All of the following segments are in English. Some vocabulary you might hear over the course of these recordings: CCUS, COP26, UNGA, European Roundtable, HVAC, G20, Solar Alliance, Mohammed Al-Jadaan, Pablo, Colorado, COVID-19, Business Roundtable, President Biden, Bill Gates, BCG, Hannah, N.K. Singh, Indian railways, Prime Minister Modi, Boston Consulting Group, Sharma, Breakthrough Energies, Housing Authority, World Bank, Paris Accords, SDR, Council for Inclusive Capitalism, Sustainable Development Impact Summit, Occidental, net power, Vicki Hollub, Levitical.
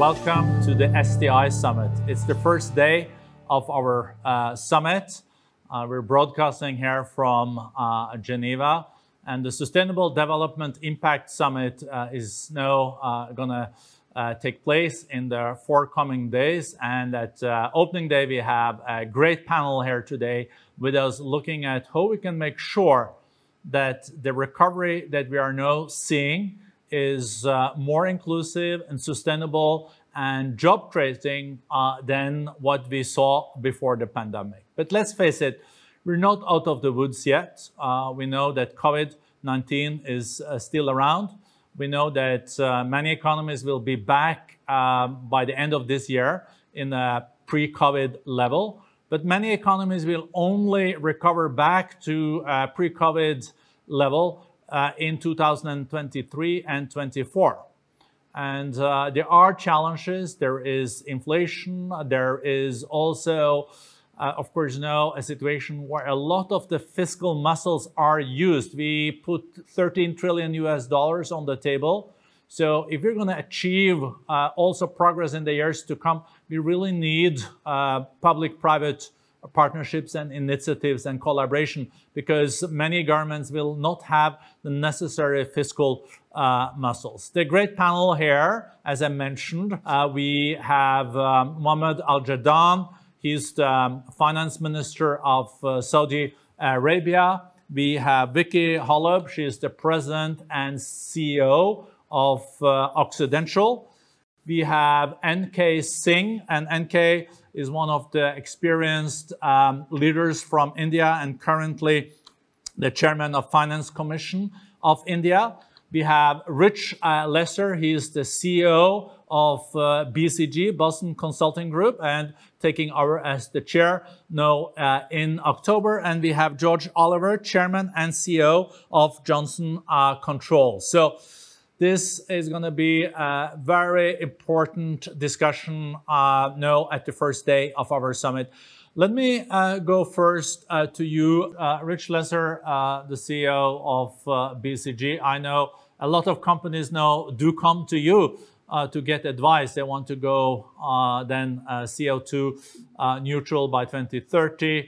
Welcome to the SDI Summit. It's the first day of our summit. We're broadcasting here from Geneva, and the Sustainable Development Impact Summit is now gonna take place in the forthcoming days. And at opening day, we have a great panel here today with us looking at how we can make sure that the recovery that we are now seeing is more inclusive and sustainable and job creating than what we saw before the pandemic. But let's face it, we're not out of the woods yet. We know that COVID-19 is still around. We know that many economies will be back by the end of this year in a pre-COVID level, but many economies will only recover back to pre-COVID level in 2023 and 24. And there are challenges. There is inflation. There is also, of course, now a situation where a lot of the fiscal muscles are used. We put $13 trillion on the table. So if you're going to achieve also progress in the years to come, we really need public-private partnerships and initiatives and collaboration, because many governments will not have the necessary fiscal muscles. The great panel here, as I mentioned, we have Mohammed Al-Jadaan. He's the finance minister of Saudi Arabia. We have Vicki Hollub. She is the president and CEO of Occidental. We have N.K. Singh, and N.K. is one of the experienced leaders from India and currently the chairman of Finance Commission of India. We have Rich Lesser. He is the CEO of BCG, Boston Consulting Group, and taking over as the chair now in October. And we have George Oliver, chairman and CEO of Johnson Controls. So this is going to be a very important discussion now at the first day of our summit. Let me go first to you, Rich Lesser, the CEO of BCG. I know a lot of companies now do come to you to get advice. They want to go then CO2 neutral by 2030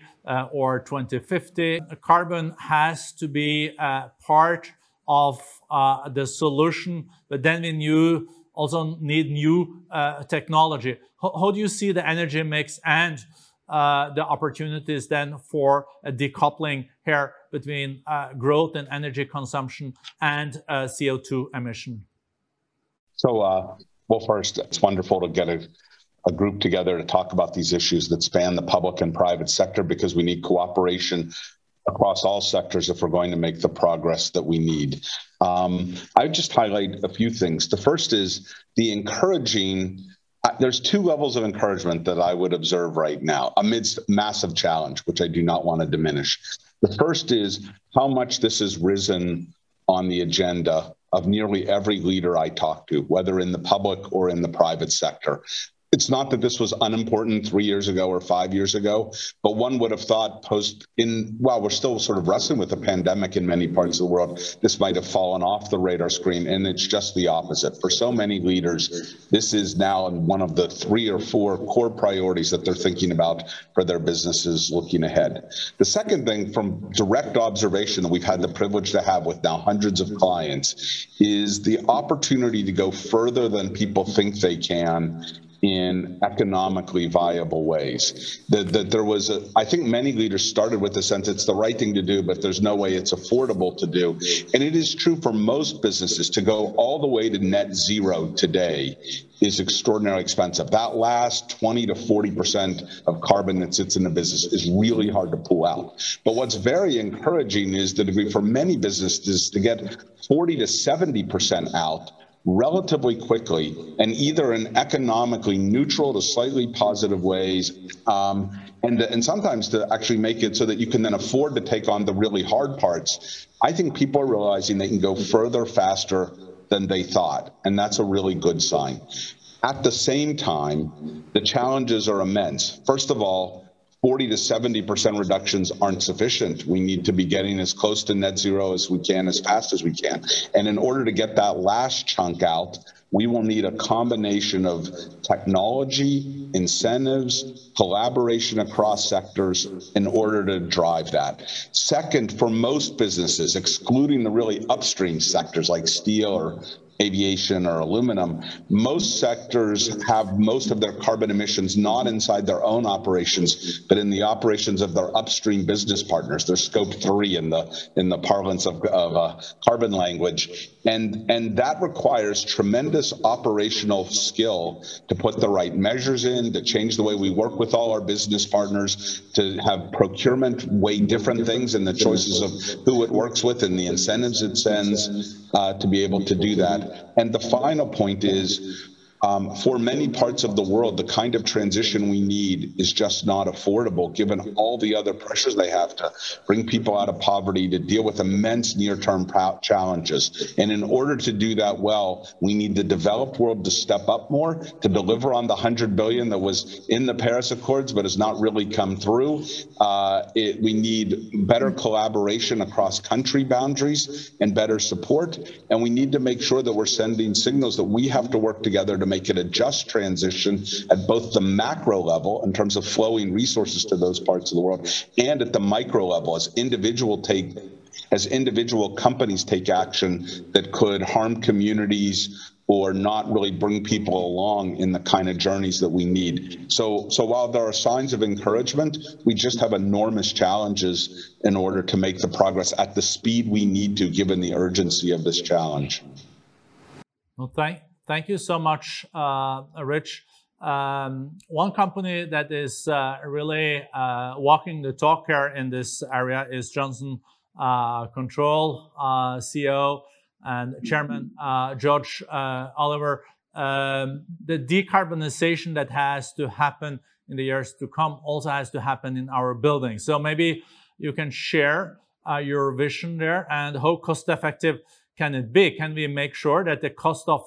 or 2050. Carbon has to be part of the solution, but then we also need new technology. How do you see the energy mix and the opportunities then for a decoupling here between growth and energy consumption and CO2 emission? So, well, first, it's wonderful to get a group together to talk about these issues that span the public and private sector, because we need cooperation across all sectors if we're going to make the progress that we need. I would just highlight a few things. The first is the encouraging. There's two levels of encouragement that I would observe right now amidst massive challenge, which I do not want to diminish. The first is how much this has risen on the agenda of nearly every leader I talk to, whether in the public or in the private sector. It's not that this was unimportant 3 years ago or 5 years ago, but one would have thought while we're still sort of wrestling with the pandemic in many parts of the world, this might have fallen off the radar screen, and it's just the opposite. For so many leaders, this is now one of the 3 or 4 core priorities that they're thinking about for their businesses looking ahead. The second thing, from direct observation that we've had the privilege to have with now hundreds of clients, is the opportunity to go further than people think they can in economically viable ways. That there was I think many leaders started with the sense it's the right thing to do, but there's no way it's affordable to do. And it is true for most businesses to go all the way to net zero today is extraordinarily expensive. That last 20 to 40% of carbon that sits in the business is really hard to pull out. But what's very encouraging is the degree for many businesses to get 40 to 70% out relatively quickly, and either in economically neutral to slightly positive ways, and sometimes to actually make it so that you can then afford to take on the really hard parts. I think people are realizing they can go further faster than they thought, and that's a really good sign. At the same time, the challenges are immense. First of all, 40 to 70% reductions aren't sufficient. We need to be getting as close to net zero as we can, as fast as we can. And in order to get that last chunk out, we will need a combination of technology, incentives, collaboration across sectors in order to drive that. Second, for most businesses, excluding the really upstream sectors like steel or aviation or aluminum, most sectors have most of their carbon emissions not inside their own operations, but in the operations of their upstream business partners. Their scope three in the parlance of carbon language, and that requires tremendous operational skill to put the right measures in, to change the way we work with all our business partners, to have procurement weigh different things and the choices of who it works with and the incentives it sends to be able to do that. And the final point is, for many parts of the world, the kind of transition we need is just not affordable, given all the other pressures they have to bring people out of poverty, to deal with immense near-term challenges. And in order to do that well, we need the developed world to step up more, to deliver on the $100 billion that was in the Paris Accords but has not really come through. We need better collaboration across country boundaries and better support. And we need to make sure that we're sending signals that we have to work together to make it a just transition at both the macro level in terms of flowing resources to those parts of the world, and at the micro level as individual companies take action that could harm communities or not really bring people along in the kind of journeys that we need. So while there are signs of encouragement, we just have enormous challenges in order to make the progress at the speed we need to, given the urgency of this challenge. Okay. Thank you so much, Rich. One company that is really walking the talk here in this area is Johnson Controls CEO and Chairman George Oliver. The decarbonization that has to happen in the years to come also has to happen in our buildings. So maybe you can share your vision there, and how cost effective can it be? Can we make sure that the cost of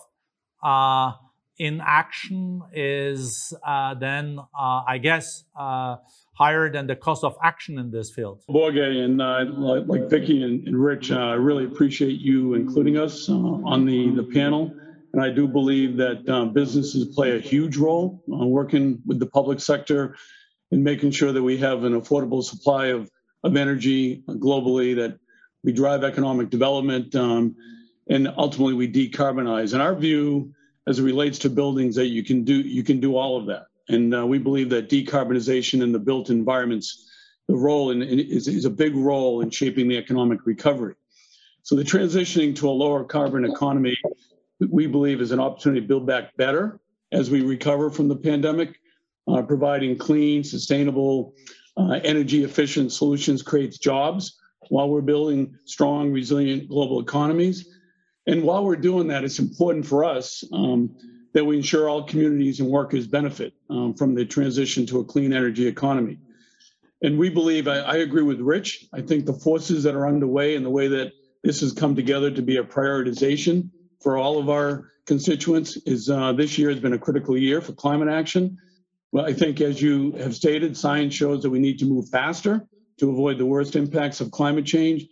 inaction is then, I guess, higher than the cost of action in this field? Borge, and like Vicki and Rich, I really appreciate you including us on the panel. And I do believe that businesses play a huge role working with the public sector in making sure that we have an affordable supply of energy globally, that we drive economic development, and ultimately we decarbonize. And our view, as it relates to buildings, that you can do all of that. And we believe that decarbonization in the built environments, the role is a big role in shaping the economic recovery. So the transitioning to a lower carbon economy, we believe, is an opportunity to build back better as we recover from the pandemic. Providing clean, sustainable, energy-efficient solutions creates jobs while we're building strong, resilient global economies. And while we're doing that, it's important for us that we ensure all communities and workers benefit from the transition to a clean energy economy. And we believe, I agree with Rich, I think the forces that are underway and the way that this has come together to be a prioritization for all of our constituents is this year has been a critical year for climate action. Well, I think, as you have stated, science shows that we need to move faster to avoid the worst impacts of climate change.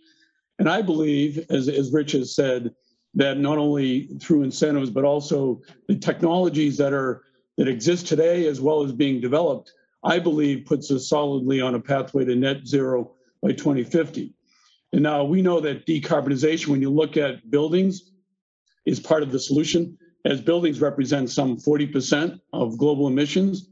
And I believe, as Rich has said, that not only through incentives, but also the technologies that exist today, as well as being developed, I believe puts us solidly on a pathway to net zero by 2050. And now we know that decarbonization, when you look at buildings, is part of the solution, as buildings represent some 40% of global emissions,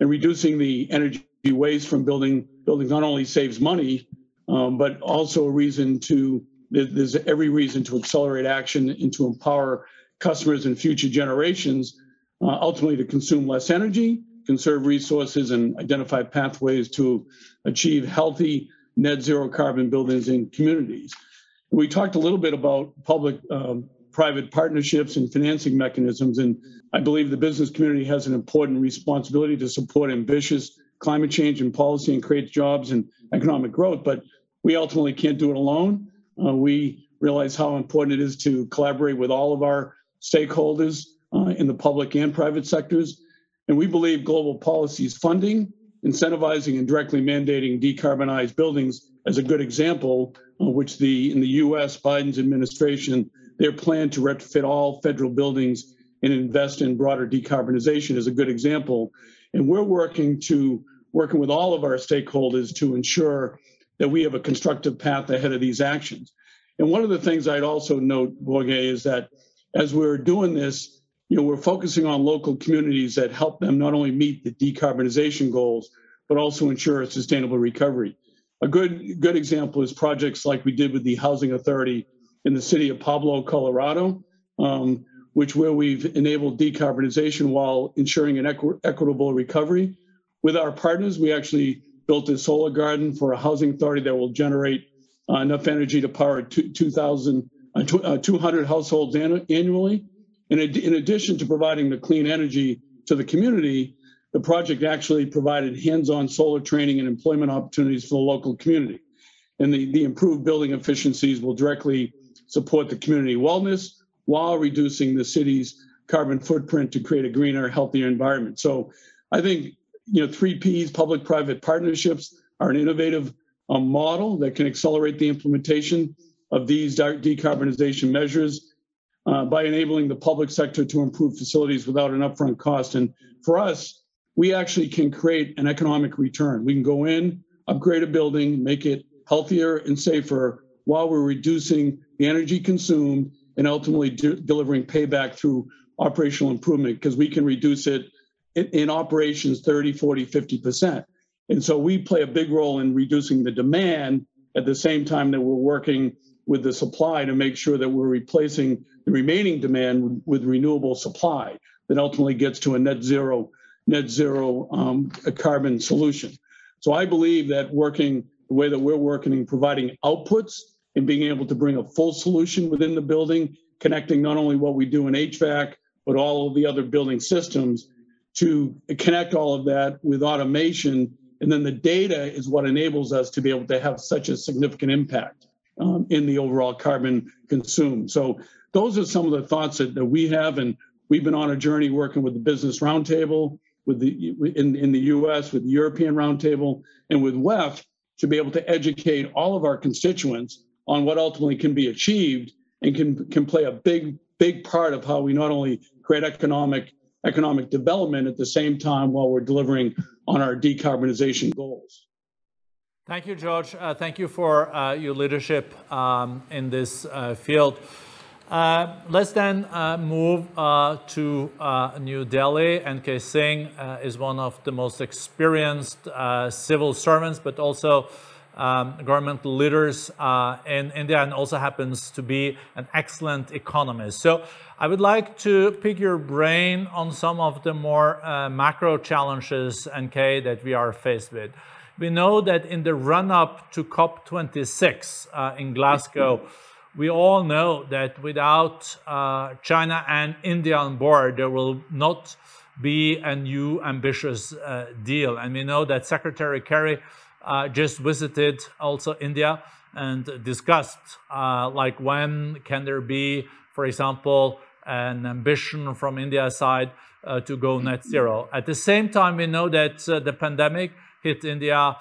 and reducing the energy waste from buildings not only saves money, but also a reason to there's every reason to accelerate action and to empower customers and future generations, ultimately to consume less energy, conserve resources, and identify pathways to achieve healthy net zero carbon buildings and communities. We talked a little bit about public-private partnerships and financing mechanisms, and I believe the business community has an important responsibility to support ambitious climate change and policy and create jobs and economic growth, but we ultimately can't do it alone. We realize how important it is to collaborate with all of our stakeholders in the public and private sectors. And we believe global policies funding incentivizing and directly mandating decarbonized buildings as a good example, which in the U.S. Biden's administration, their plan to retrofit all federal buildings and invest in broader decarbonization is a good example. And we're working with all of our stakeholders to ensure that we have a constructive path ahead of these actions. And one of the things I'd also note, Borge, is that as we're doing this, we're focusing on local communities that help them not only meet the decarbonization goals, but also ensure a sustainable recovery. A good example is projects like we did with the Housing Authority in the city of Pablo, Colorado, where we've enabled decarbonization while ensuring an equitable recovery. With our partners, we actually built a solar garden for a housing authority that will generate enough energy to power 200 households annually. In addition to providing the clean energy to the community, the project actually provided hands-on solar training and employment opportunities for the local community. And the improved building efficiencies will directly support the community wellness while reducing the city's carbon footprint to create a greener, healthier environment. So I think 3Ps, public-private partnerships, are an innovative model that can accelerate the implementation of these decarbonization measures by enabling the public sector to improve facilities without an upfront cost. And for us, we actually can create an economic return. We can go in, upgrade a building, make it healthier and safer while we're reducing the energy consumed and ultimately delivering payback through operational improvement, because we can reduce it in operations 30, 40, 50%. And so we play a big role in reducing the demand at the same time that we're working with the supply to make sure that we're replacing the remaining demand with renewable supply that ultimately gets to a net zero a carbon solution. So I believe that working the way that we're working and providing outputs and being able to bring a full solution within the building, connecting not only what we do in HVAC, but all of the other building systems, to connect all of that with automation. And then the data is what enables us to be able to have such a significant impact in the overall carbon consumed. So those are some of the thoughts that we have. And we've been on a journey working with the Business Roundtable, in the US, with the European Roundtable, and with WEF, to be able to educate all of our constituents on what ultimately can be achieved and can play a big part of how we not only create economic development at the same time while we're delivering on our decarbonization goals. Thank you, George. Thank you for your leadership in this field. Let's then move to New Delhi. N.K. Singh is one of the most experienced civil servants, but also government leaders in India, and also happens to be an excellent economist. So I would like to pick your brain on some of the more macro challenges, N.K., that we are faced with. We know that in the run-up to COP26 in Glasgow, we all know that without China and India on board, there will not be a new ambitious deal. And we know that Secretary Kerry just visited also India and discussed like when can there be, for example, an ambition from India's side to go net zero. At the same time, we know that the pandemic hit India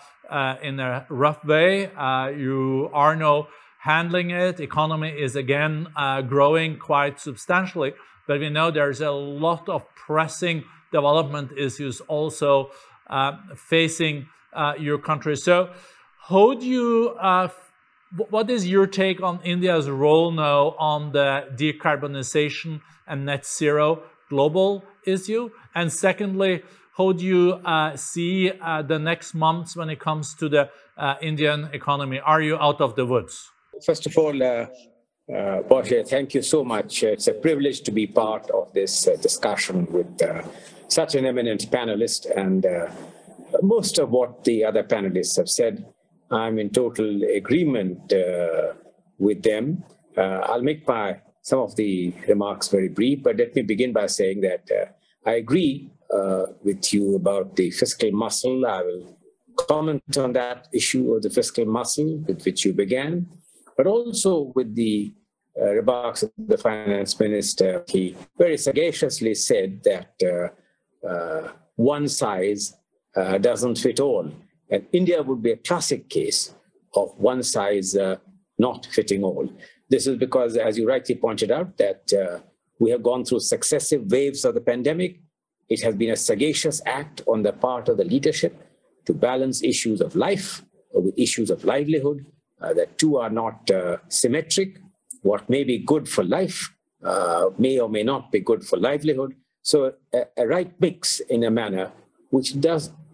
in a rough way. You are no handling it. Economy is again growing quite substantially, but we know there's a lot of pressing development issues also facing your country. So how do you, what is your take on India's role now on the decarbonization and net zero global issue? And secondly, how do you see the next months when it comes to the Indian economy? Are you out of the woods? First of all, Borja, thank you so much. It's a privilege to be part of this discussion with such an eminent panelist. And most of what the other panelists have said, I'm in total agreement with them. I'll make some of the remarks very brief, but let me begin by saying that I agree with you about the fiscal muscle. I will comment on that issue of the fiscal muscle with which you began, but also with the remarks of the finance minister. He very sagaciously said that one size doesn't fit all. And India would be a classic case of one size not fitting all. This is because, as you rightly pointed out, that we have gone through successive waves of the pandemic. It has been a sagacious act on the part of the leadership to balance issues of life with issues of livelihood. The two are not symmetric. What may be good for life may or may not be good for livelihood. So a right mix in a manner which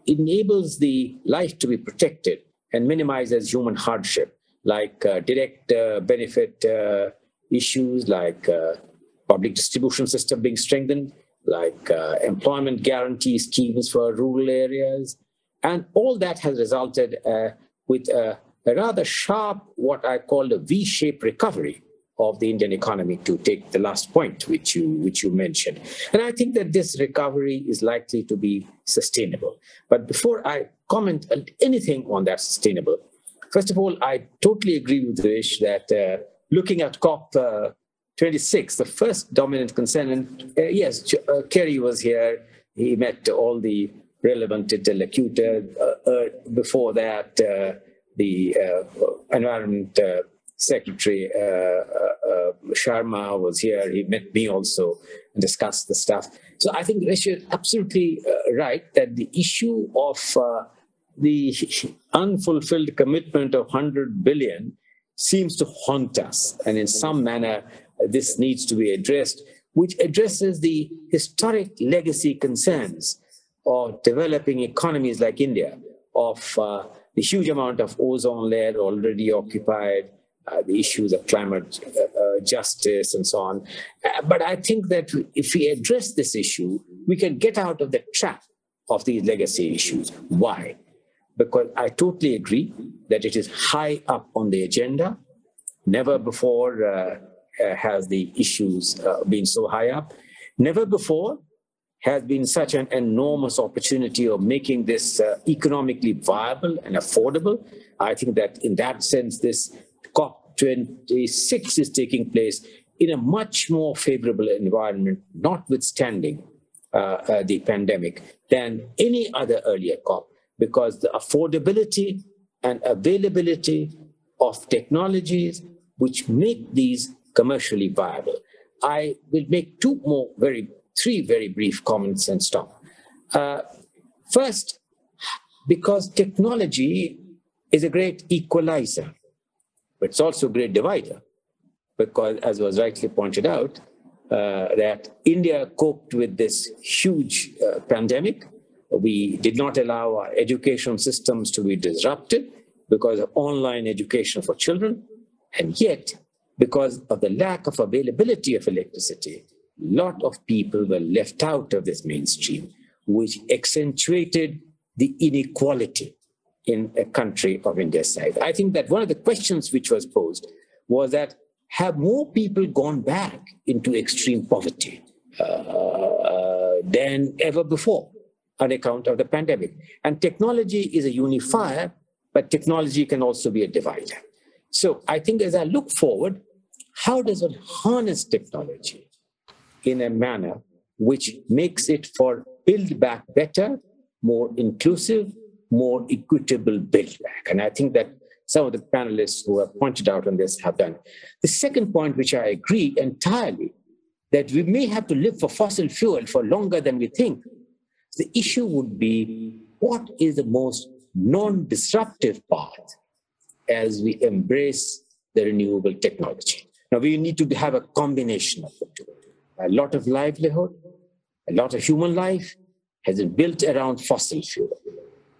enables the life to be protected and minimizes human hardship, like direct benefit issues, like public distribution system being strengthened, like employment guarantee schemes for rural areas. And all that has resulted with a rather sharp, what I call a V-shaped recovery of the Indian economy, to take the last point which you mentioned. And I think that this recovery is likely to be sustainable. But before I comment on anything on that sustainable, first of all, I totally agree with Rich that looking at COP26, the first dominant concern, and yes, Kerry was here, he met all the relevant interlocutor. Before that, the Environment Secretary Sharma was here. He met me also and discussed the stuff. So I think Rich is absolutely right that the issue of the unfulfilled commitment of 100 billion seems to haunt us. And in some manner, this needs to be addressed, which addresses the historic legacy concerns of developing economies like India, of the huge amount of ozone layer already occupied, the issues of climate justice and so on. But I think that if we address this issue, we can get out of the trap of these legacy issues. Why? Because I totally agree that it is high up on the agenda. Never before has the issues been so high up. Never before has been such an enormous opportunity of making this economically viable and affordable. I think that in that sense, this COP26 is taking place in a much more favorable environment, notwithstanding the pandemic, than any other earlier COP, because the affordability and availability of technologies which make these commercially viable. I will make three very brief comments and stop. First, because technology is a great equalizer, but it's also a great divider, because as was rightly pointed out, that India coped with this huge pandemic. We did not allow our education systems to be disrupted because of online education for children. And yet, because of the lack of availability of electricity, a lot of people were left out of this mainstream, which accentuated the inequality in a country of India's size. I think that one of the questions which was posed was that, have more people gone back into extreme poverty than ever before on account of the pandemic? And technology is a unifier, but technology can also be a divider. So I think as I look forward, how does one harness technology in a manner which makes it for build back better, more inclusive, more equitable build back? And I think that some of the panelists who have pointed out on this have done. The second point, which I agree entirely, that we may have to live for fossil fuel for longer than we think. The issue would be, what is the most non-disruptive path as we embrace the renewable technology? Now, we need to have a combination of the two. A lot of livelihood, a lot of human life has been built around fossil fuel.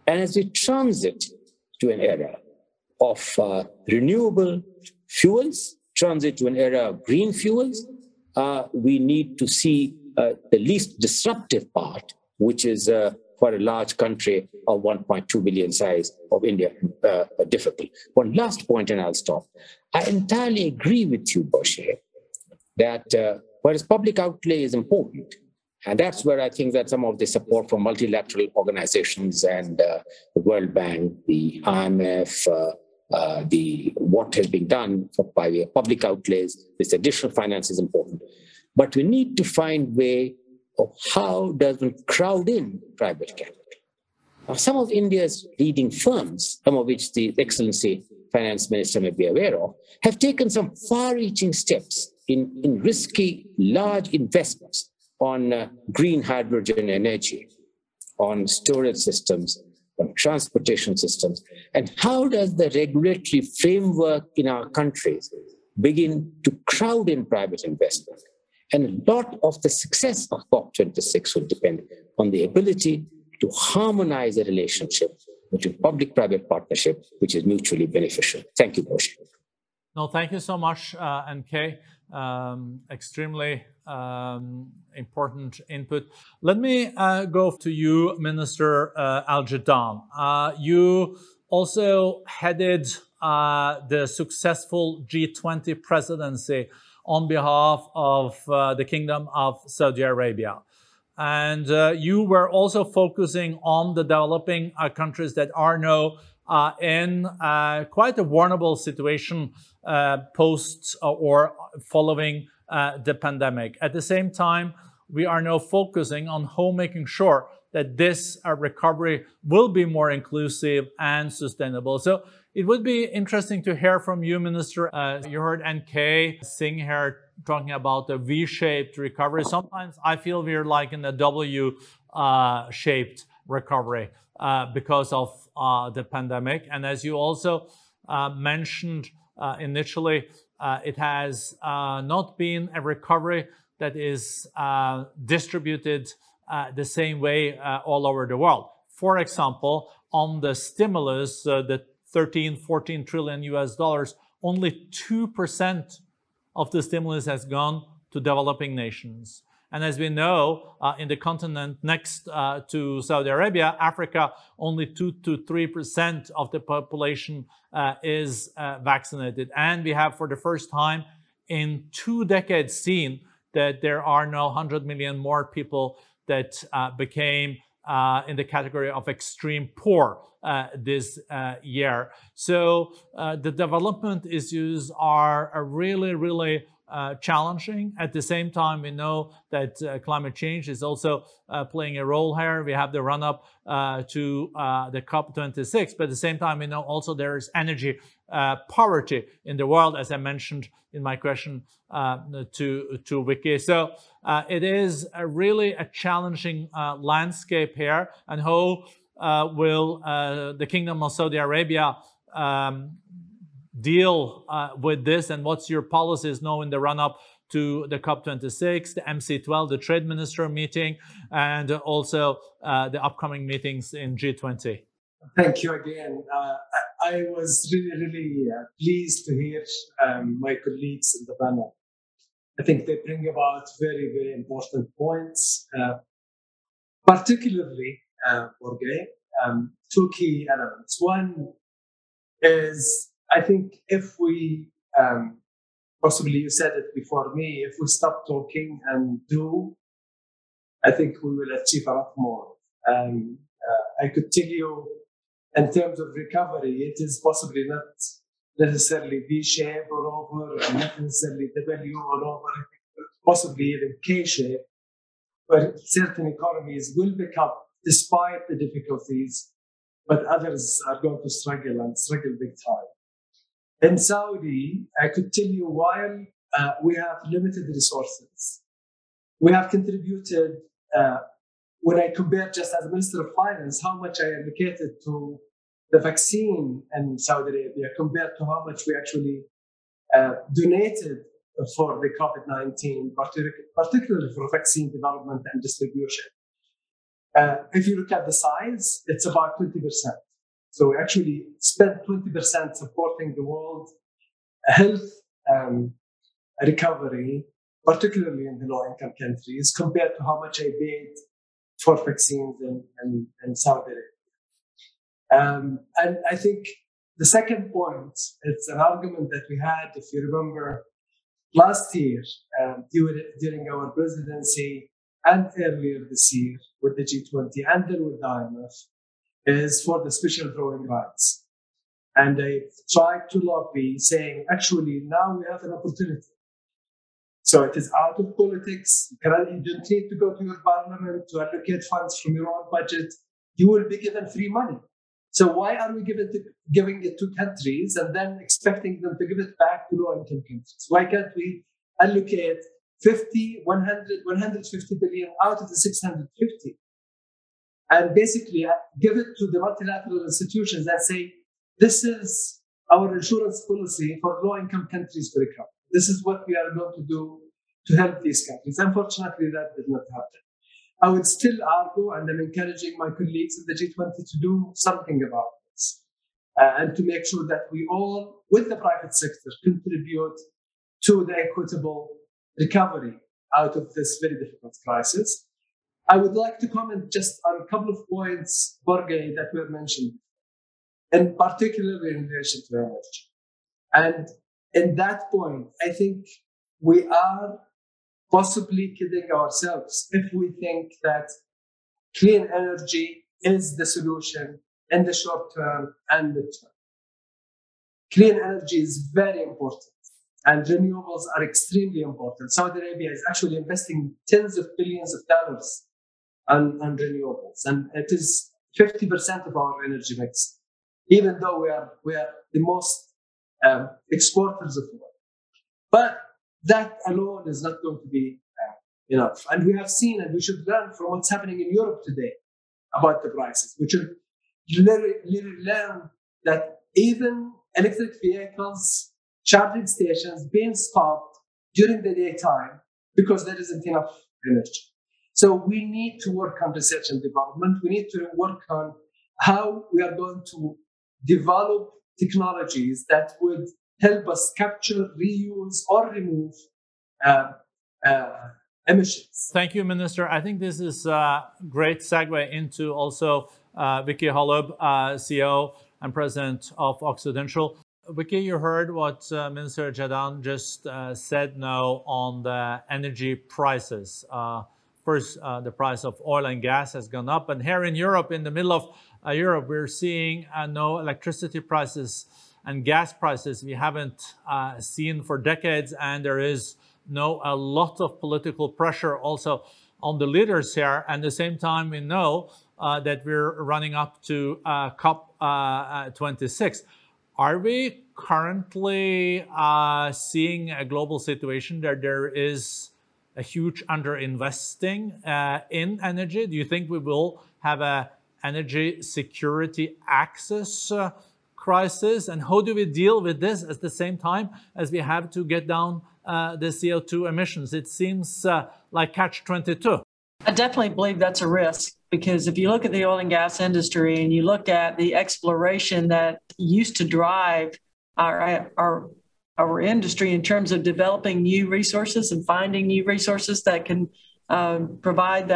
And as we transit to an era of renewable fuels, transit to an era of green fuels, we need to see the least disruptive part, which is for a large country of 1.2 billion size of India, difficult. One last point and I'll stop. I entirely agree with you, Boshe, that whereas public outlay is important, and that's where I think that some of the support from multilateral organizations and the World Bank, the IMF, what has been done by the public outlays, this additional finance is important. But we need to find way of how does one crowd in private capital. some of India's leading firms, some of which the Excellency Finance Minister may be aware of, have taken some far-reaching steps in risky, large investments on green hydrogen energy, on storage systems, on transportation systems. And how does the regulatory framework in our countries begin to crowd in private investment? And a lot of the success of COP26 will depend on the ability to harmonize the relationship between public-private partnership, which is mutually beneficial. Thank you, Boston. No, thank you so much, N.K. Extremely important input. Let me go to you, Minister Al-Jadaan. You also headed the successful G20 presidency on behalf of the Kingdom of Saudi Arabia. And you were also focusing on the developing countries that are now in quite a vulnerable situation post or following the pandemic. At the same time, we are now focusing on how making sure that this recovery will be more inclusive and sustainable. So it would be interesting to hear from you, Minister. You heard N.K. Singh here talking about a V-shaped recovery. Sometimes I feel we're like in a W-shaped recovery because of the pandemic. And as you also mentioned initially, it has not been a recovery that is distributed the same way all over the world. For example, on the stimulus, the $13-14 trillion US dollars, only 2% of the stimulus has gone to developing nations. And as we know, in the continent next to Saudi Arabia, Africa, only 2 to 3% of the population is vaccinated. And we have for the first time in 2 decades seen that there are now 100 million more people that became in the category of extreme poor this year. So the development issues are really, really challenging. At the same time, we know that climate change is also playing a role here. We have the run-up to the COP26, but at the same time, we know also there is energy poverty in the world, as I mentioned in my question to Vicky. So it is a really challenging landscape here, and how will the Kingdom of Saudi Arabia deal with this, and what's your policies now in the run-up to the COP26, the MC12, the Trade Minister meeting, and also the upcoming meetings in G20? Thank you again. I was really pleased to hear my colleagues in the panel. I think they bring about very, very important points, particularly Jorge, two key elements. One is, I think if we, possibly you said it before me, if we stop talking and do, I think we will achieve a lot more. I could tell you, in terms of recovery, it is possibly not necessarily V-shape all over, and not necessarily W all over, possibly even K-shape, where certain economies will pick up despite the difficulties, but others are going to struggle and struggle big time. In Saudi, I could tell you while we have limited resources, we have contributed, when I compare just as Minister of Finance, how much I allocated to the vaccine in Saudi Arabia compared to how much we actually donated for the COVID-19, particularly for vaccine development and distribution. If you look at the size, it's about 20%. So we actually spent 20% supporting the world health recovery, particularly in the low-income countries, compared to how much I paid for vaccines in Saudi Arabia. And I think the second point, it's an argument that we had, if you remember, last year during our presidency and earlier this year with the G20 and then with the IMF, is for the special drawing rights. And I tried to lobby saying, actually, now we have an opportunity. So it is out of politics. You don't need to go to your parliament to allocate funds from your own budget. you will be given free money. So why are we giving it to countries and then expecting them to give it back to low-income countries? Why can't we allocate 50, 100, 150 billion out of the 650 and basically give it to the multilateral institutions that say, this is our insurance policy for low-income countries to recover. This is what we are going to do to help these countries. Unfortunately, that did not happen. I would still argue, and I'm encouraging my colleagues in the G20 to do something about this and to make sure that we all, with the private sector, contribute to the equitable recovery out of this very difficult crisis. I would like to comment just on a couple of points, Borge, that were mentioned, and particularly in relation to energy. And in that point, I think we are possibly kidding ourselves if we think that clean energy is the solution in the short term and mid-term. Clean energy is very important, and renewables are extremely important. Saudi Arabia is actually investing tens of billions of dollars on renewables, and it is 50% of our energy mix, even though we are the most exporters of oil. But that alone is not going to be enough. And we have seen, and we should learn from what's happening in Europe today about the prices. We should learn that even electric vehicles, charging stations being stopped during the daytime because there isn't enough energy. So we need to work on research and development. We need to work on how we are going to develop technologies that would help us capture, reuse, or remove emissions. Thank you, Minister. I think this is a great segue into also Vicki Hollub, CEO and President of Occidental. Vicki, you heard what Minister Jadaan just said now on the energy prices. First, the price of oil and gas has gone up. And here in Europe, in the middle of Europe, we're seeing no electricity prices and gas prices we haven't seen for decades, and there is a lot of political pressure also on the leaders here. And at the same time, we know that we're running up to COP26. Are we currently seeing a global situation that there is a huge underinvesting in energy? Do you think we will have an energy security access crisis, and how do we deal with this at the same time as we have to get down the CO2 emissions? It seems like catch-22. I definitely believe that's a risk, because if you look at the oil and gas industry and you look at the exploration that used to drive our industry in terms of developing new resources and finding new resources that can provide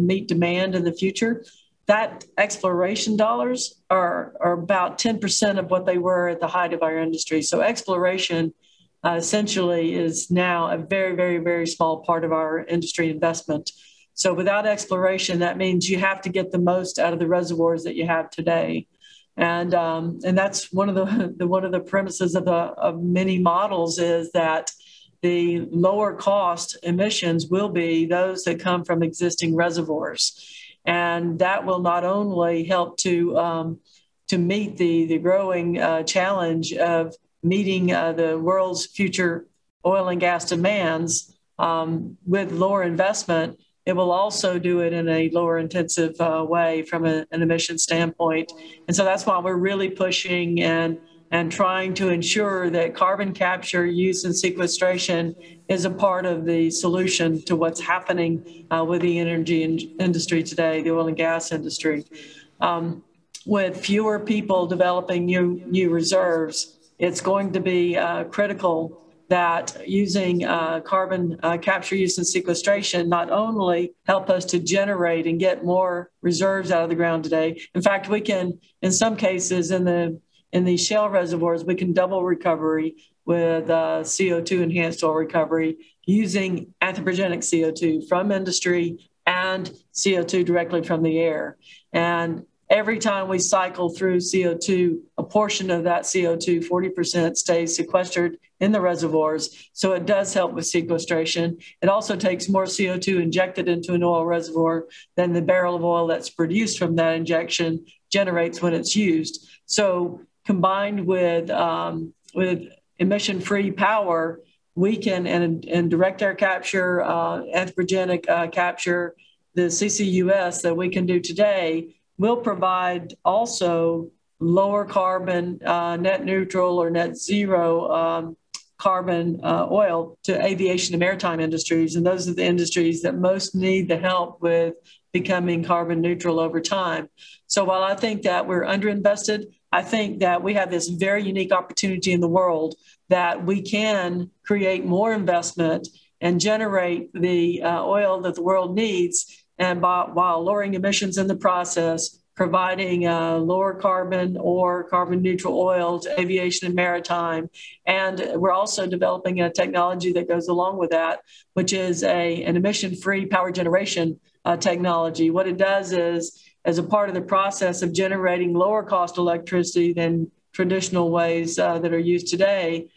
meet demand in the future, that exploration dollars are about 10% of what they were at the height of our industry. So exploration essentially is now a very, very, very small part of our industry investment. So without exploration, that means you have to get the most out of the reservoirs that you have today. And that's one of the premises of many models, is that the lower cost emissions will be those that come from existing reservoirs. And that will not only help to meet the growing challenge of meeting the world's future oil and gas demands with lower investment, it will also do it in a lower intensive way from an emission standpoint. And so that's why we're really pushing and trying to ensure that carbon capture, use, and sequestration is a part of the solution to what's happening with the energy industry today, the oil and gas industry. With fewer people developing new reserves, it's going to be critical that using carbon capture, use, and sequestration not only help us to generate and get more reserves out of the ground today. In fact, we can, in some cases, in the shale reservoirs, we can double recovery with CO2 enhanced oil recovery using anthropogenic CO2 from industry and CO2 directly from the air. And every time we cycle through CO2, a portion of that CO2, 40%, stays sequestered in the reservoirs. So it does help with sequestration. It also takes more CO2 injected into an oil reservoir than the barrel of oil that's produced from that injection generates when it's used. So combined with emission-free power, we can, and direct air capture, anthropogenic capture, the CCUS that we can do today will provide also lower carbon, net neutral or net zero carbon oil to aviation and maritime industries. And those are the industries that most need the help with becoming carbon neutral over time. So while I think that we're underinvested, I think that we have this very unique opportunity in the world that we can create more investment and generate the oil that the world needs, and while lowering emissions in the process, providing lower carbon or carbon neutral oil to aviation and maritime. And we're also developing a technology that goes along with that, which is an emission-free power generation technology. What it does is, as a part of the process of generating lower cost electricity than traditional ways that are used today,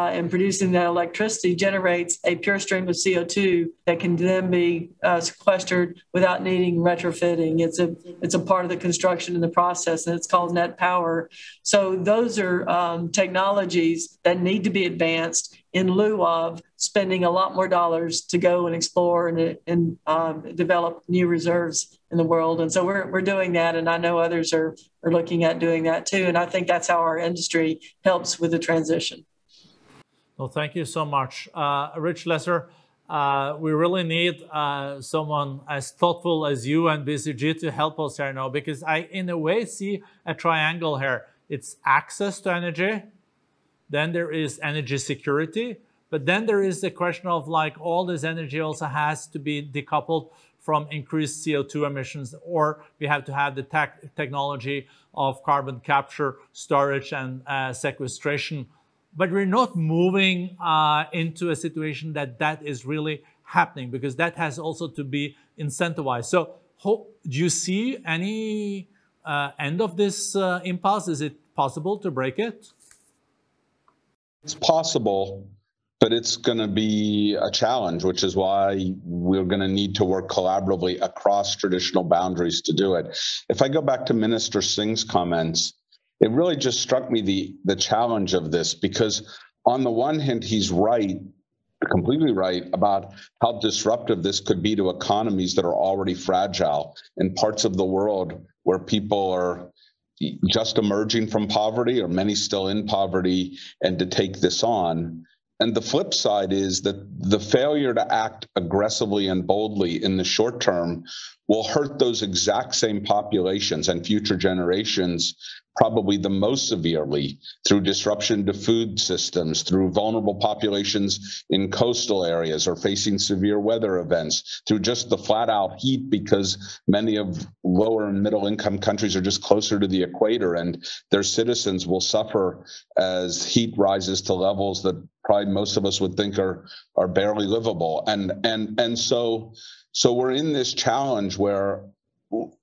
in producing that electricity generates a pure stream of CO2 that can then be sequestered without needing retrofitting. It's a part of the construction and the process, and it's called net power. So those are technologies that need to be advanced in lieu of spending a lot more dollars to go and explore and develop new reserves in the world. And so we're doing that, and I know others are looking at doing that too. And I think that's how our industry helps with the transition. Well, thank you so much. Rich Lesser, we really need someone as thoughtful as you and BCG to help us here now, because I, in a way, see a triangle here. It's access to energy, then there is energy security, but then there is the question of, like, all this energy also has to be decoupled from increased CO2 emissions, or we have to have the technology of carbon capture, storage, and sequestration. But we're not moving into a situation that is really happening, because that has also to be incentivized. So do you see any end of this impasse? Is it possible to break it? It's possible, but it's going to be a challenge, which is why we're going to need to work collaboratively across traditional boundaries to do it. If I go back to Minister Singh's comments, it really just struck me the challenge of this, because on the one hand, he's right, completely right, about how disruptive this could be to economies that are already fragile in parts of the world where people are just emerging from poverty, or many still in poverty, and to take this on. And the flip side is that the failure to act aggressively and boldly in the short term will hurt those exact same populations and future generations probably the most severely, through disruption to food systems, through vulnerable populations in coastal areas or facing severe weather events, through just the flat out heat, because many of lower and middle income countries are just closer to the equator, and their citizens will suffer as heat rises to levels that probably most of us would think are barely livable. And so we're in this challenge where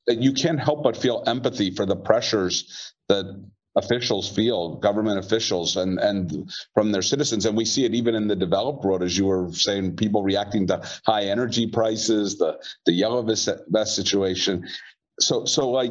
you can't help but feel empathy for the pressures that officials feel, government officials, and from their citizens. And we see it even in the developed world, as you were saying, people reacting to high energy prices, the yellow vest situation. So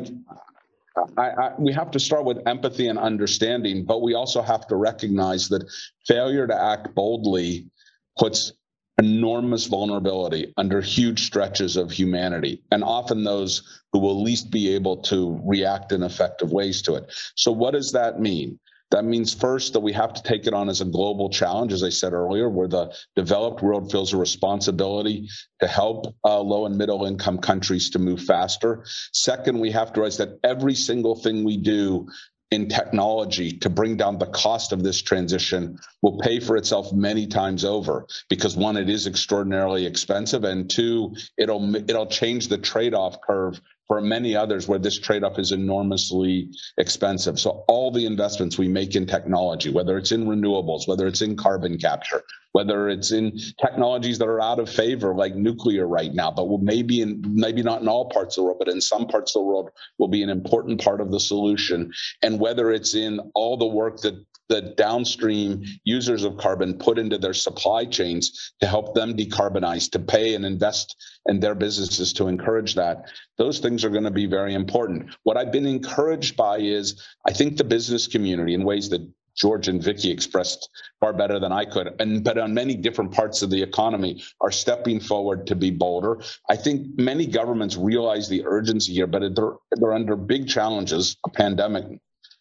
we have to start with empathy and understanding, but we also have to recognize that failure to act boldly puts enormous vulnerability under huge stretches of humanity, and often those who will least be able to react in effective ways to it. So what does that mean? That means, first, that we have to take it on as a global challenge, as I said earlier, where the developed world feels a responsibility to help low and middle income countries to move faster. Second, we have to realize that every single thing we do in technology to bring down the cost of this transition will pay for itself many times over, because one, it is extraordinarily expensive, and two, it'll change the trade-off curve for many others where this trade-off is enormously expensive. So all the investments we make in technology, whether it's in renewables, whether it's in carbon capture, whether it's in technologies that are out of favor like nuclear right now, but will maybe not in all parts of the world, but in some parts of the world will be an important part of the solution, and whether it's in all the work that that downstream users of carbon put into their supply chains to help them decarbonize, to pay and invest in their businesses to encourage that. Those things are going to be very important. What I've been encouraged by is, I think the business community, in ways that George and Vicki expressed far better than I could, but on many different parts of the economy, are stepping forward to be bolder. I think many governments realize the urgency here, but they're under big challenges, a pandemic,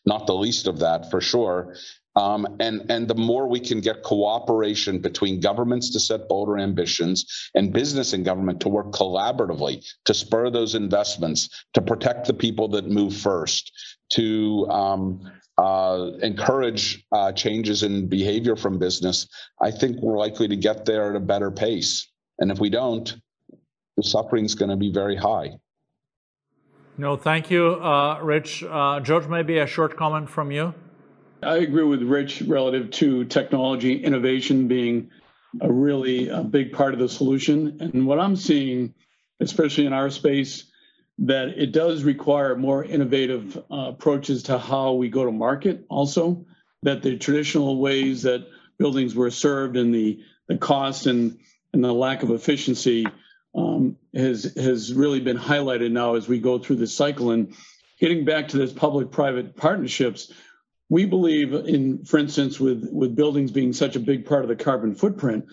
not the least of that for sure. And the more we can get cooperation between governments to set bolder ambitions and business and government to work collaboratively to spur those investments, to protect the people that move first, to encourage changes in behavior from business, I think we're likely to get there at a better pace. And if we don't, the suffering is going to be very high. No, thank you, Rich. George, maybe a short comment from you. I agree with Rich relative to technology innovation being a really big part of the solution. And what I'm seeing, especially in our space, that it does require more innovative approaches to how we go to market also, that the traditional ways that buildings were served and the cost and the lack of efficiency has really been highlighted now as we go through this cycle. And getting back to this public-private partnerships, we believe in, for instance, with buildings being such a big part of the carbon footprint,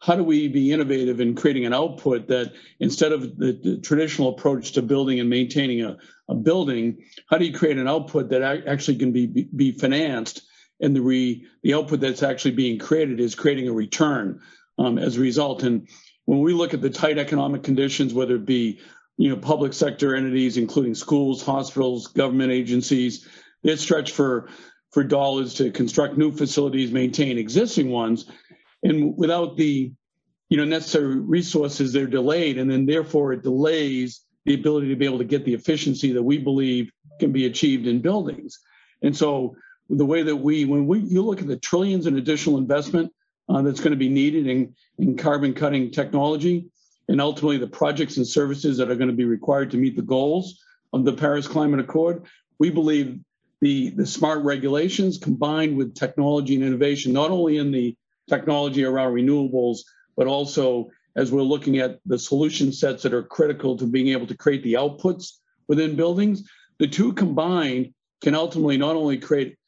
how do we be innovative in creating an output that instead of the traditional approach to building and maintaining a building, how do you create an output that actually can be financed, and the output that's actually being created is creating a return as a result. And when we look at the tight economic conditions, whether it be public sector entities, including schools, hospitals, government agencies, they're stretched for dollars to construct new facilities, maintain existing ones. And without the necessary resources, they're delayed, and then therefore it delays the ability to be able to get the efficiency that we believe can be achieved in buildings. And so the way that you look at the trillions in additional investment that's going to be needed in carbon cutting technology, and ultimately the projects and services that are going to be required to meet the goals of the Paris Climate Accord, we believe the smart regulations combined with technology and innovation, not only in the technology around renewables, but also as we're looking at the solution sets that are critical to being able to create the outputs within buildings, the two combined can ultimately not only create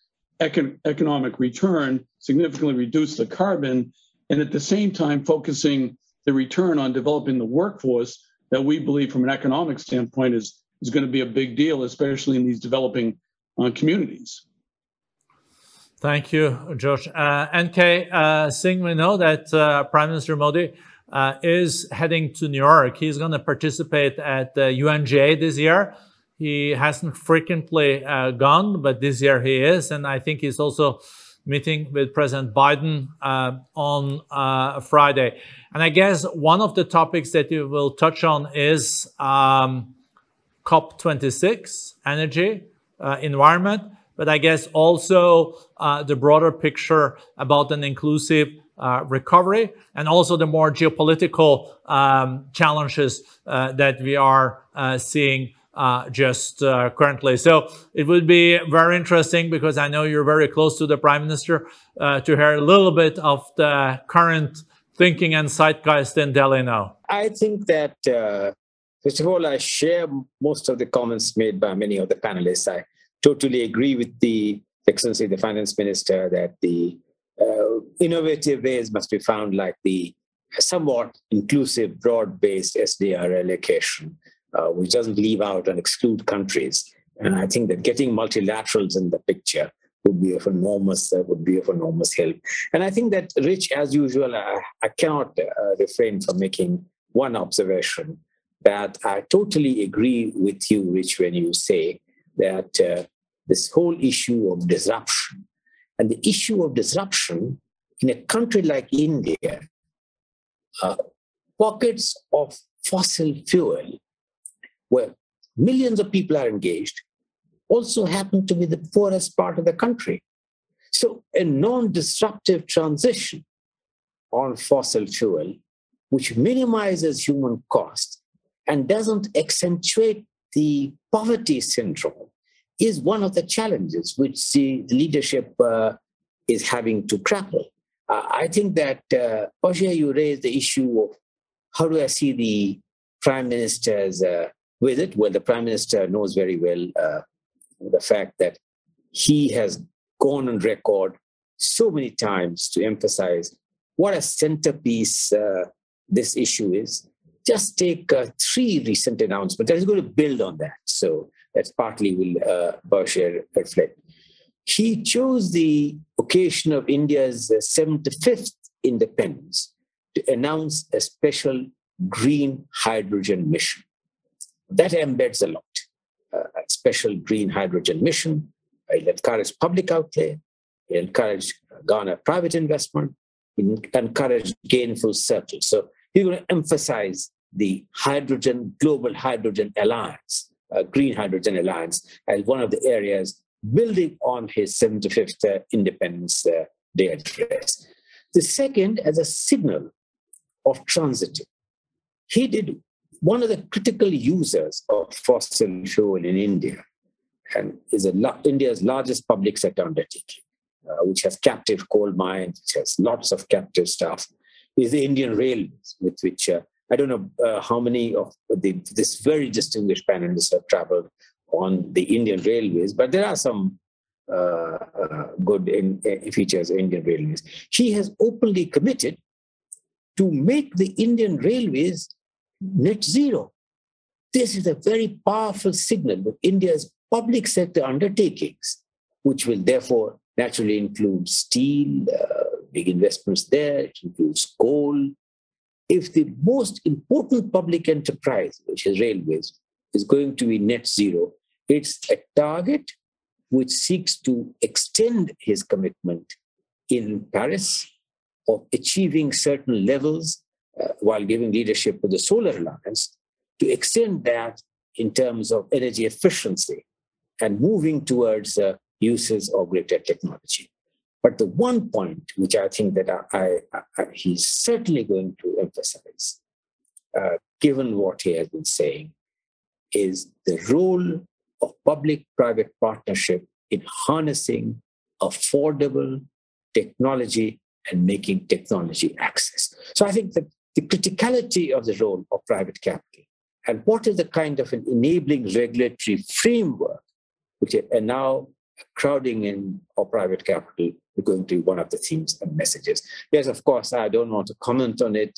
economic return, significantly reduce the carbon, and at the same time focusing the return on developing the workforce that we believe from an economic standpoint is going to be a big deal, especially in these developing communities. Thank you, George. N.K. Singh, we know that Prime Minister Modi is heading to New York. He's going to participate at the UNGA this year. He hasn't frequently gone, but this year he is. And I think he's also meeting with President Biden on Friday. And I guess one of the topics that you will touch on is COP26, energy, environment, but I guess also the broader picture about an inclusive recovery, and also the more geopolitical challenges that we are seeing just currently. So it would be very interesting, because I know you're very close to the Prime Minister, to hear a little bit of the current thinking and zeitgeist in Delhi now. I think that, first of all, I share most of the comments made by many of the panelists. I totally agree with the Excellency, the Finance Minister, that the innovative ways must be found, like the somewhat inclusive, broad-based SDR allocation, which doesn't leave out and exclude countries. And I think that getting multilaterals in the picture would be of enormous help. And I think that, Rich, as usual, I cannot refrain from making one observation, that I totally agree with you, Rich, when you say that this whole issue of disruption, and the issue of disruption in a country like India, pockets of fossil fuel where millions of people are engaged, also happen to be the poorest part of the country. So a non-disruptive transition on fossil fuel, which minimizes human cost and doesn't accentuate the poverty syndrome, is one of the challenges which the leadership is having to grapple. I think that, Oshia, you raised the issue of how do I see the Prime Minister's visit? Well, the Prime Minister knows very well the fact that he has gone on record so many times to emphasize what a centerpiece this issue is. Just take three recent announcements that is going to build on that. So that's partly will Bashir reflect. He chose the occasion of India's 75th independence to announce a special green hydrogen mission. That embeds a lot. A special green hydrogen mission. It encouraged public outlay. It encouraged garner private investment. It encouraged gainful searches. So he's going to emphasize the hydrogen, global hydrogen alliance, green hydrogen alliance, as one of the areas building on his 75th Independence Day address. The second, as a signal of transiting, he did one of the critical users of fossil fuel in India, and is India's largest public sector undertaking, which has captive coal mines, which has lots of captive staff, is the Indian Railways, with which I don't know how many of this very distinguished panelists have traveled on the Indian Railways, but there are some good features of Indian Railways. He has openly committed to make the Indian Railways net zero. This is a very powerful signal of India's public sector undertakings, which will therefore naturally include steel, big investments there, it includes coal. If the most important public enterprise, which is railways, is going to be net zero, it's a target which seeks to extend his commitment in Paris of achieving certain levels while giving leadership to the Solar Alliance to extend that in terms of energy efficiency and moving towards uses of greater technology. But the one point which I think that he's certainly going to emphasize, given what he has been saying, is the role of public-private partnership in harnessing affordable technology and making technology access. So I think that the criticality of the role of private capital and what is the kind of an enabling regulatory framework which are now crowding in of private capital is going to be one of the themes and messages. Yes, of course, I don't want to comment on it.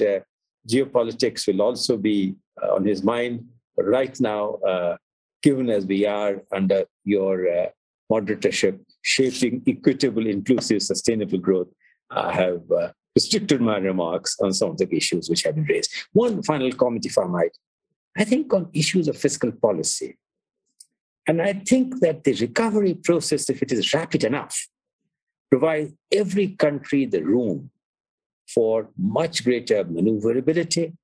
Geopolitics will also be on his mind. But right now, given as we are under your moderatorship, shaping equitable, inclusive, sustainable growth, I have restricted my remarks on some of the issues which have been raised. One final comment, if I might. I think on issues of fiscal policy, and I think that the recovery process, if it is rapid enough, provides every country the room for much greater maneuverability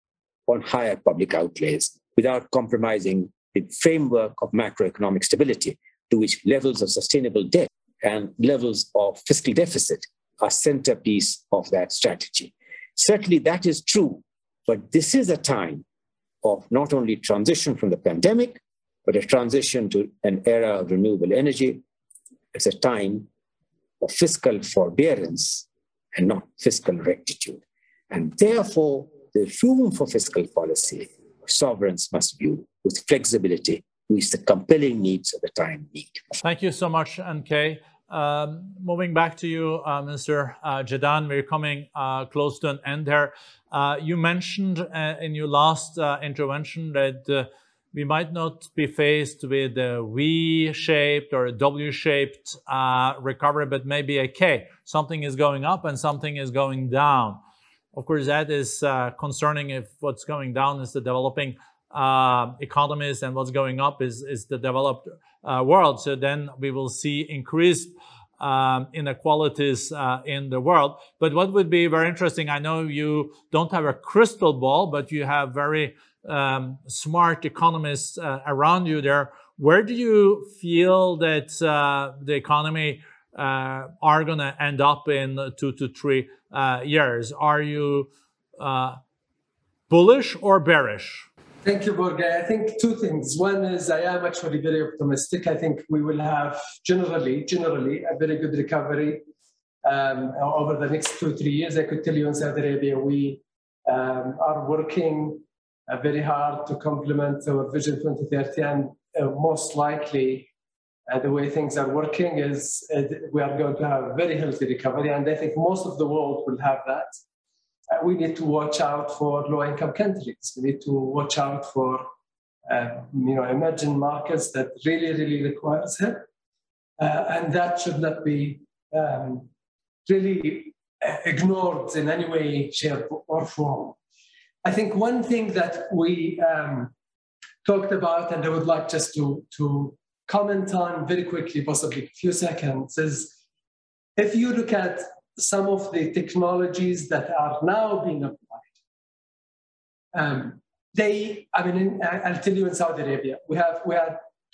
on higher public outlays, without compromising the framework of macroeconomic stability, to which levels of sustainable debt and levels of fiscal deficit are centerpiece of that strategy. Certainly that is true, but this is a time of not only transition from the pandemic, but a transition to an era of renewable energy. It's a time of fiscal forbearance and not fiscal rectitude. And therefore, the room for fiscal policy sovereigns must view with flexibility, with the compelling needs of the time need. Thank you so much, N.K. Moving back to you, Mr. Jadaan, we're coming close to an end here. You mentioned in your last intervention that we might not be faced with a V-shaped or a W-shaped recovery, but maybe a K. Something is going up and something is going down. Of course, that is concerning if what's going down is the developing economies and what's going up is the developed world. So then we will see increased inequalities in the world. But what would be very interesting, I know you don't have a crystal ball, but you have very smart economists around you there. Where do you feel that the economy are going to end up in 2 to 3 years? Are you bullish or bearish? Thank you, Borge. I think two things. One is I am actually very optimistic. I think we will have generally a very good recovery over the next 2-3 years. I could tell you in Saudi Arabia, we are working very hard to complement our Vision 2030, and most likely the way things are working is we are going to have a very healthy recovery, and I think most of the world will have that. We need to watch out for low-income countries. We need to watch out for emerging markets that really, really requires help, and that should not be really ignored in any way, shape, or form. I think one thing that we talked about, and I would like just to comment on very quickly, possibly a few seconds, is if you look at some of the technologies that are now being applied, I'll tell you in Saudi Arabia, we had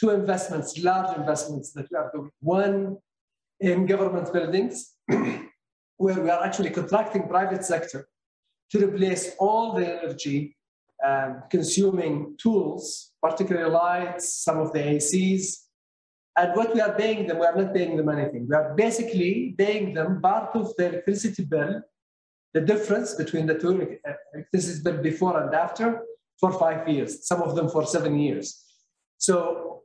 two investments, large investments that we are doing. One in government buildings, where we are actually contracting private sector to replace all the energy consuming tools, particularly lights, some of the ACs. And what we are paying them, we are not paying them anything. We are basically paying them part of the electricity bill, the difference between the two, electricity bill before and after, for 5 years, some of them for 7 years. So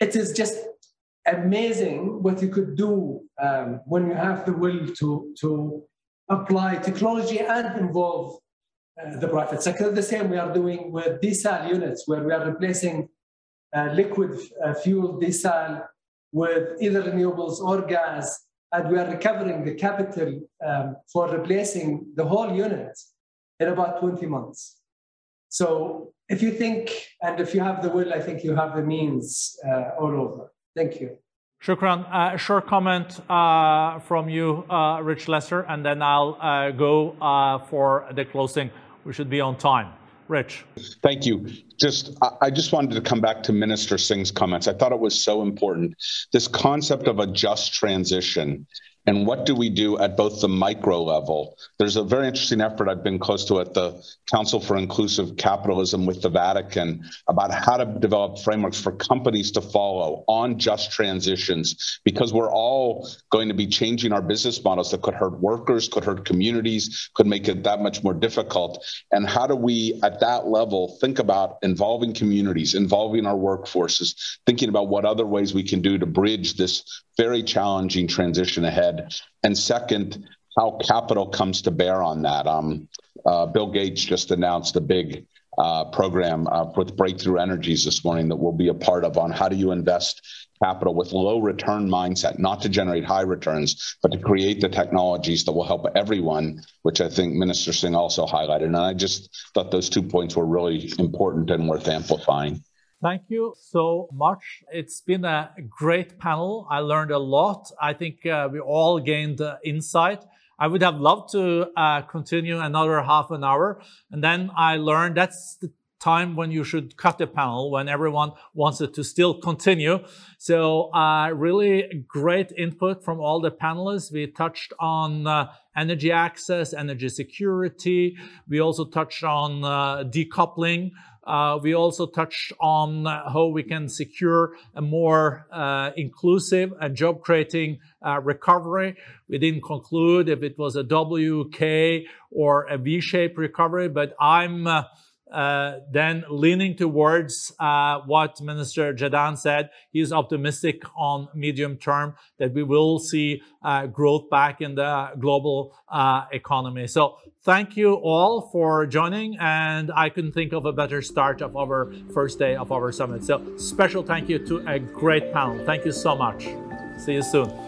it is just amazing what you could do when you have the will to apply technology and involve the private sector. The same we are doing with desal units, where we are replacing liquid fuel desal with either renewables or gas, and we are recovering the capital for replacing the whole unit in about 20 months. So if you think, and if you have the will, I think you have the means all over. Thank you. Shukran. Short comment from you, Rich Lesser, and then I'll go for the closing. We should be on time. Rich. Thank you. I just wanted to come back to Minister Singh's comments. I thought it was so important. This concept of a just transition. And what do we do at both the micro level? There's a very interesting effort I've been close to at the Council for Inclusive Capitalism with the Vatican about how to develop frameworks for companies to follow on just transitions, because we're all going to be changing our business models that could hurt workers, could hurt communities, could make it that much more difficult. And how do we, at that level, think about involving communities, involving our workforces, thinking about what other ways we can do to bridge this very challenging transition ahead. And second, how capital comes to bear on that. Bill Gates just announced a big program with Breakthrough Energies this morning that we'll be a part of on how do you invest capital with low return mindset, not to generate high returns, but to create the technologies that will help everyone, which I think Minister Singh also highlighted. And I just thought those 2 points were really important and worth amplifying. Thank you so much. It's been a great panel. I learned a lot. I think we all gained insight. I would have loved to continue another half an hour. And then I learned that's the time when you should cut the panel, when everyone wants it to still continue. So really great input from all the panelists. We touched on energy access, energy security. We also touched on decoupling. We also touched on how we can secure a more inclusive and job-creating recovery. We didn't conclude if it was a WK or a V-shaped recovery, but I'm then leaning towards what Minister Jadaan said. He is optimistic on medium term that we will see growth back in the global economy. So thank you all for joining, and I couldn't think of a better start of our first day of our summit. So special thank you to a great panel. Thank you so much. See you soon.